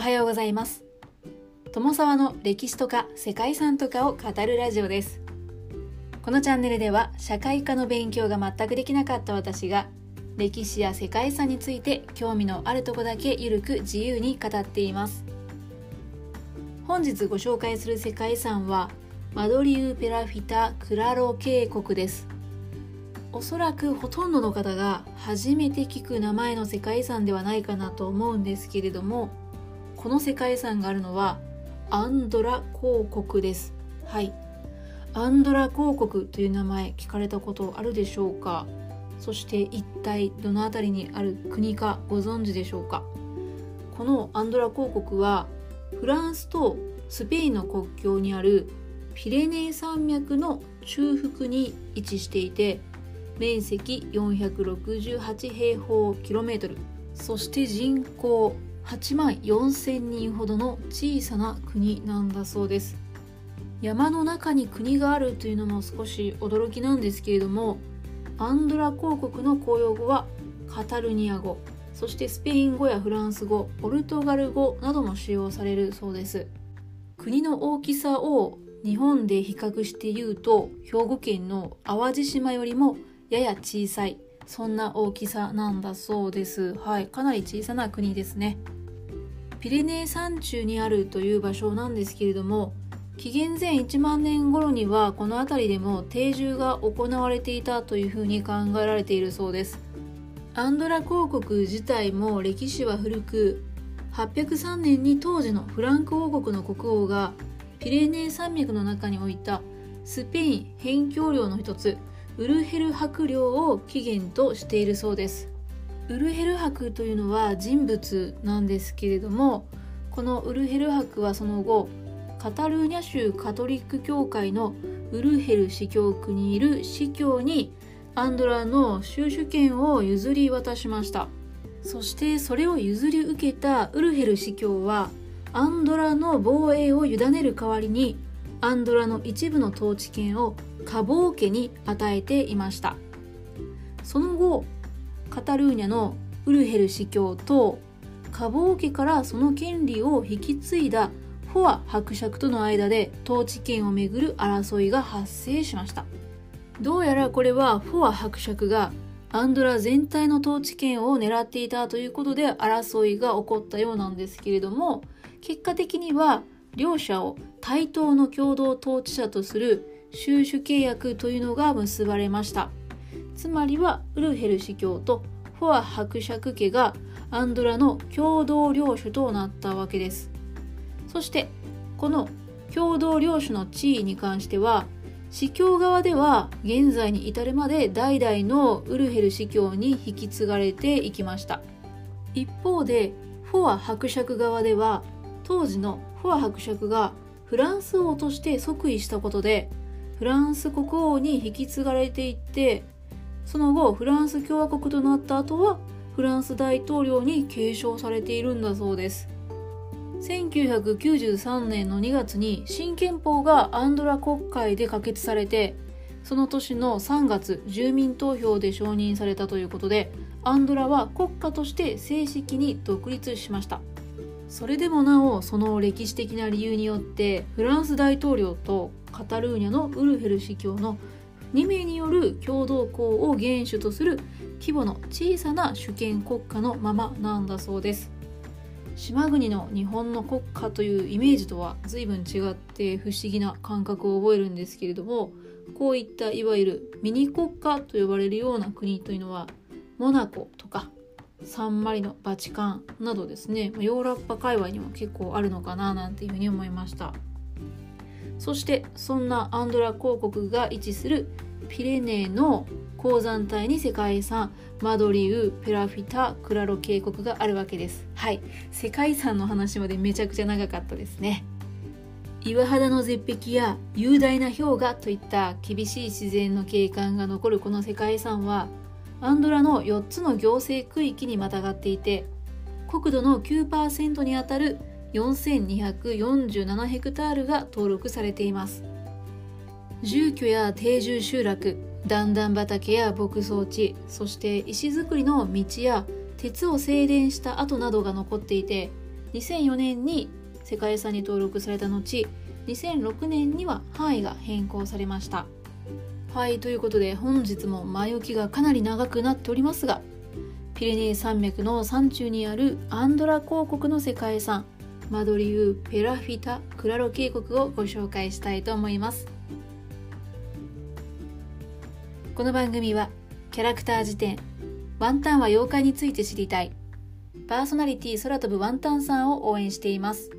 おはようございます。友沢の歴史とか世界遺産とかを語るラジオです。このチャンネルでは社会科の勉強が全くできなかった私が歴史や世界遺産について興味のあるとこだけゆるく自由に語っています。本日ご紹介する世界遺産はマドリウ・ペラフィタ・クラロ渓谷です。おそらくほとんどの方が初めて聞く名前の世界遺産ではないかなと思うんですけれども、この世界遺産があるのはアンドラ公国です。はい、アンドラ公国という名前聞かれたことあるでしょうか。そして一体どのあたりにある国かご存知でしょうか。このアンドラ公国はフランスとスペインの国境にあるピレネー山脈の中腹に位置していて、面積468平方キロメートル、そして人口8万4000人ほどの小さな国なんだそうです。山の中に国があるというのも少し驚きなんですけれども、アンドラ公国の公用語はカタルニア語、そしてスペイン語やフランス語、ポルトガル語なども使用されるそうです。国の大きさを日本で比較して言うと、兵庫県の淡路島よりもやや小さい、そんな大きさなんだそうです。はい、かなり小さな国ですね。ピレネー山中にあるという場所なんですけれども、紀元前1万年頃にはこの辺りでも定住が行われていたというふうに考えられているそうです。アンドラ公国自体も歴史は古く、803年に当時のフランク王国の国王がピレネー山脈の中に置いたスペイン辺境領の一つウルヘル伯領を起源としているそうです。ウルヘル伯というのは人物なんですけれども、このウルヘル伯はその後カタルーニャ州カトリック教会のウルヘル司教区にいる司教にアンドラの収集権を譲り渡しました。そしてそれを譲り受けたウルヘル司教はアンドラの防衛を委ねる代わりにアンドラの一部の統治権をカボー家に与えていました。その後カタルーニャのウルヘル司教とカボー家からその権利を引き継いだフォア伯爵との間で統治権をめぐる争いが発生しました。どうやらこれはフォア伯爵がアンドラ全体の統治権を狙っていたということで争いが起こったようなんですけれども、結果的には両者を対等の共同統治者とする収支契約というのが結ばれました。つまりはウルヘル司教とフォア伯爵家がアンドラの共同領主となったわけです。そしてこの共同領主の地位に関しては、司教側では現在に至るまで代々のウルヘル司教に引き継がれていきました。一方でフォア伯爵側では、当時のフォア伯爵がフランス王として即位したことでフランス国王に引き継がれていって、その後フランス共和国となった後はフランス大統領に継承されているんだそうです。1993年の2月に新憲法がアンドラ国会で可決されて、その年の3月住民投票で承認されたということで、アンドラは国家として正式に独立しました。それでもなお、その歴史的な理由によってフランス大統領とカタルーニャのウルヘル司教の2名による共同校を元首とする規模の小さな主権国家のままなんだそうです。島国の日本の国家というイメージとは随分違って不思議な感覚を覚えるんですけれども、こういったいわゆるミニ国家と呼ばれるような国というのはモナコとかサンマリノ、バチカンなどですね、ヨーロッパ界隈にも結構あるのかななんていうふうに思いました。そしてそんなアンドラ公国が位置するピレネーの高山帯に世界遺産マドリウ・ペラフィタ・クラロ渓谷があるわけです。はい、世界遺産の話までめちゃくちゃ長かったですね。岩肌の絶壁や雄大な氷河といった厳しい自然の景観が残るこの世界遺産はアンドラの4つの行政区域にまたがっていて、国土の 9% にあたる4247ヘクタールが登録されています。住居や定住集落、段々畑や牧草地、そして石造りの道や鉄を精錬した跡などが残っていて、2004年に世界遺産に登録された後、2006年には範囲が変更されました。はい、ということで本日も前置きがかなり長くなっておりますが、ピレネー山脈の山中にあるアンドラ公国の世界遺産マドリウ・ペラフィタ・クラロ渓谷をご紹介したいと思います。この番組はキャラクター辞典ワンタンは妖怪について知りたいパーソナリティ空飛ぶワンタンさんを応援しています。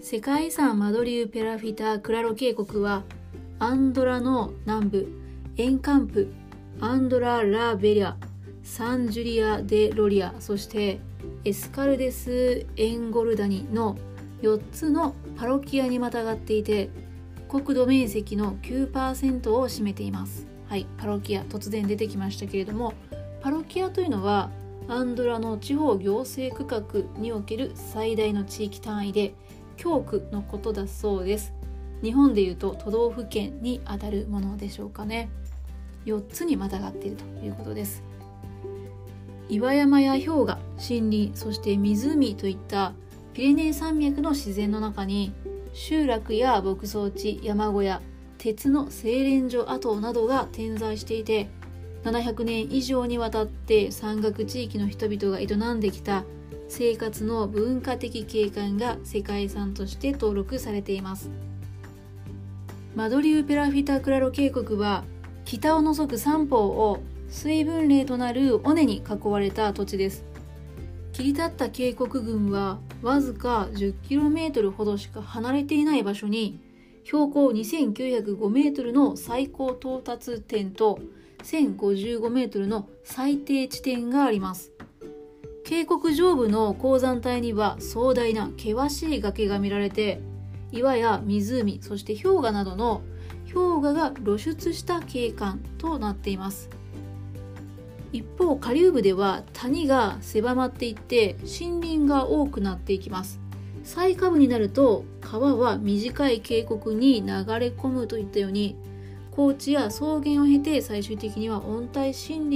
世界遺産マドリウ・ペラフィタ・クラロ渓谷はアンドラの南部エンカンプ、アンドラ・ラ・ベリア、サンジュリア・デ・ロリア、そしてエスカルデス・エンゴルダニの4つのパロキアにまたがっていて、国土面積の 9% を占めています。はい、パロキア突然出てきましたけれども、パロキアというのはアンドラの地方行政区画における最大の地域単位で教区のことだそうです。日本でいうと都道府県にあたるものでしょうかね。4つにまたがっているということです。岩山や氷河、森林、そして湖といったピレネー山脈の自然の中に集落や牧草地、山小屋、鉄の精錬所跡などが点在していて、700年以上にわたって山岳地域の人々が営んできた生活の文化的景観が世界遺産として登録されています。マドリウ・ペラフィタ・クラロ渓谷は北を除く三方を水分嶺となる尾根に囲われた土地です。切り立った渓谷群はわずか 10km ほどしか離れていない場所に標高 2905m の最高到達点と 1055m の最低地点があります。渓谷上部の鉱山帯には壮大な険しい崖が見られて、岩や湖、そして氷河などの氷河が露出した景観となっています。一方、下流部では谷が狭まっていって森林が多くなっていきます。最下部になると川は短い渓谷に流れ込むといったように、高地や草原を経て最終的には温帯森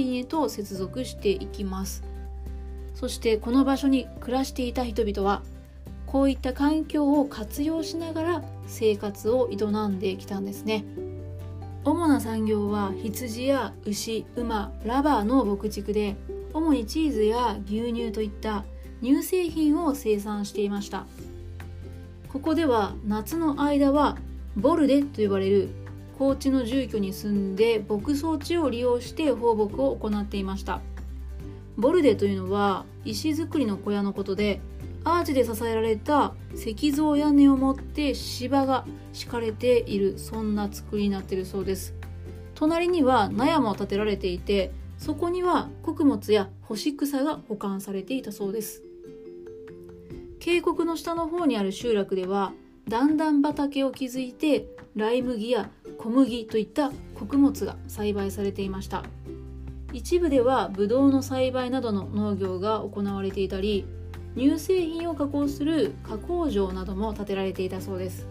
林へと接続していきます。そしてこの場所に暮らしていた人々はこういった環境を活用しながら生活を営んできたんですね。主な産業は羊や牛、馬、ラバーの牧畜で、主にチーズや牛乳といった乳製品を生産していました。ここでは夏の間はボルデと呼ばれる高地の住居に住んで牧草地を利用して放牧を行っていました。ボルデというのは石造りの小屋のことで、アーチで支えられた石造屋根を持って芝が敷かれている、そんな作りになっているそうです。隣には納屋も建てられていて、そこには穀物や干し草が保管されていたそうです。渓谷の下の方にある集落では段々畑を築いてライ麦や小麦といった穀物が栽培されていました。一部ではブドウの栽培などの農業が行われていたり、乳製品を加工する加工場なども建てられていたそうです。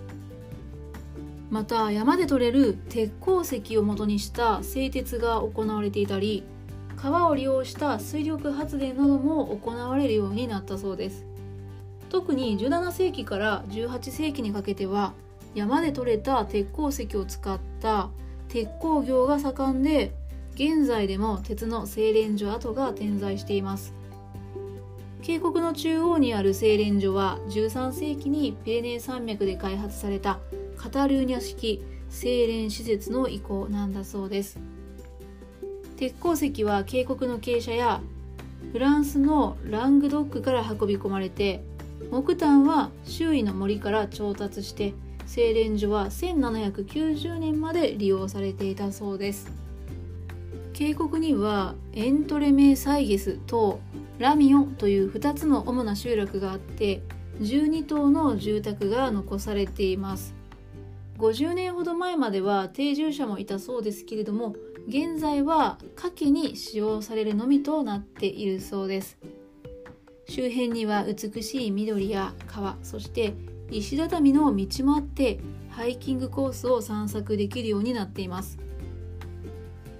また山で採れる鉄鉱石を元にした製鉄が行われていたり、川を利用した水力発電なども行われるようになったそうです。特に17世紀から18世紀にかけては山で採れた鉄鉱石を使った鉄鉱業が盛んで、現在でも鉄の精錬所跡が点在しています。渓谷の中央にある精錬所は13世紀にピレネー山脈で開発されたカタルーニャ式精錬施設の遺構なんだそうです。鉄鉱石は渓谷の傾斜やフランスのラングドックから運び込まれて、木炭は周囲の森から調達して、精錬所は1790年まで利用されていたそうです。渓谷にはエントレメーサイゲスとラミオンという2つの主な集落があって、12棟の住宅が残されています。50年ほど前までは定住者もいたそうですけれども、現在は夏季に使用されるのみとなっているそうです。周辺には美しい緑や川、そして石畳の道もあって、ハイキングコースを散策できるようになっています。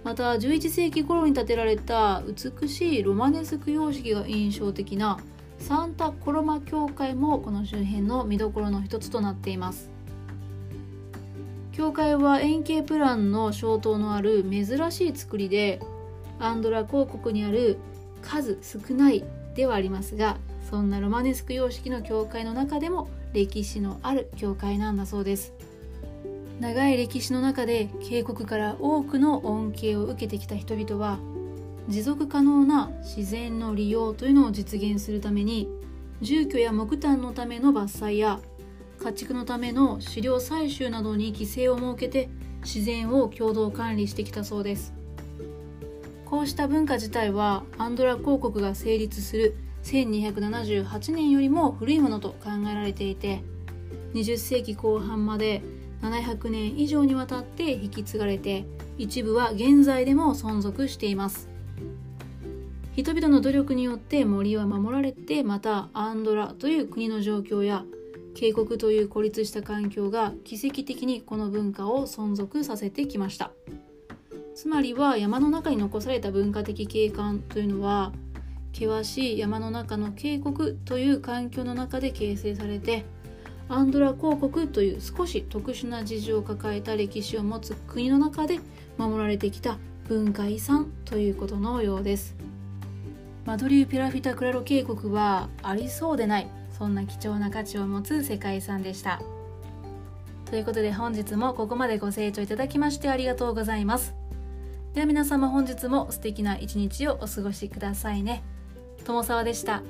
また11世紀頃に建てられた美しいロマネスク様式が印象的なサンタ・コロマ教会もこの周辺の見どころの一つとなっています。教会は円形プランの小塔のある珍しい造りで、アンドラ公国にある数少ないではありますが、そんなロマネスク様式の教会の中でも歴史のある教会なんだそうです。長い歴史の中で渓谷から多くの恩恵を受けてきた人々は、持続可能な自然の利用というのを実現するために、住居や木炭のための伐採や家畜のための飼料採集などに規制を設けて、自然を共同管理してきたそうです。こうした文化自体はアンドラ公国が成立する1278年よりも古いものと考えられていて、20世紀後半まで700年以上にわたって引き継がれて、一部は現在でも存続しています。人々の努力によって森は守られて、またアンドラという国の状況や渓谷という孤立した環境が奇跡的にこの文化を存続させてきました。つまりは、山の中に残された文化的景観というのは、険しい山の中の渓谷という環境の中で形成されて、アンドラ公国という少し特殊な事情を抱えた歴史を持つ国の中で守られてきた文化遺産ということのようです。マドリュー・ペラフィタ・クラロ渓谷はありそうでない、そんな貴重な価値を持つ世界遺産でした。ということで、本日もここまでご清聴いただきましてありがとうございます。では皆様、本日も素敵な一日をお過ごしくださいね。友沢でした。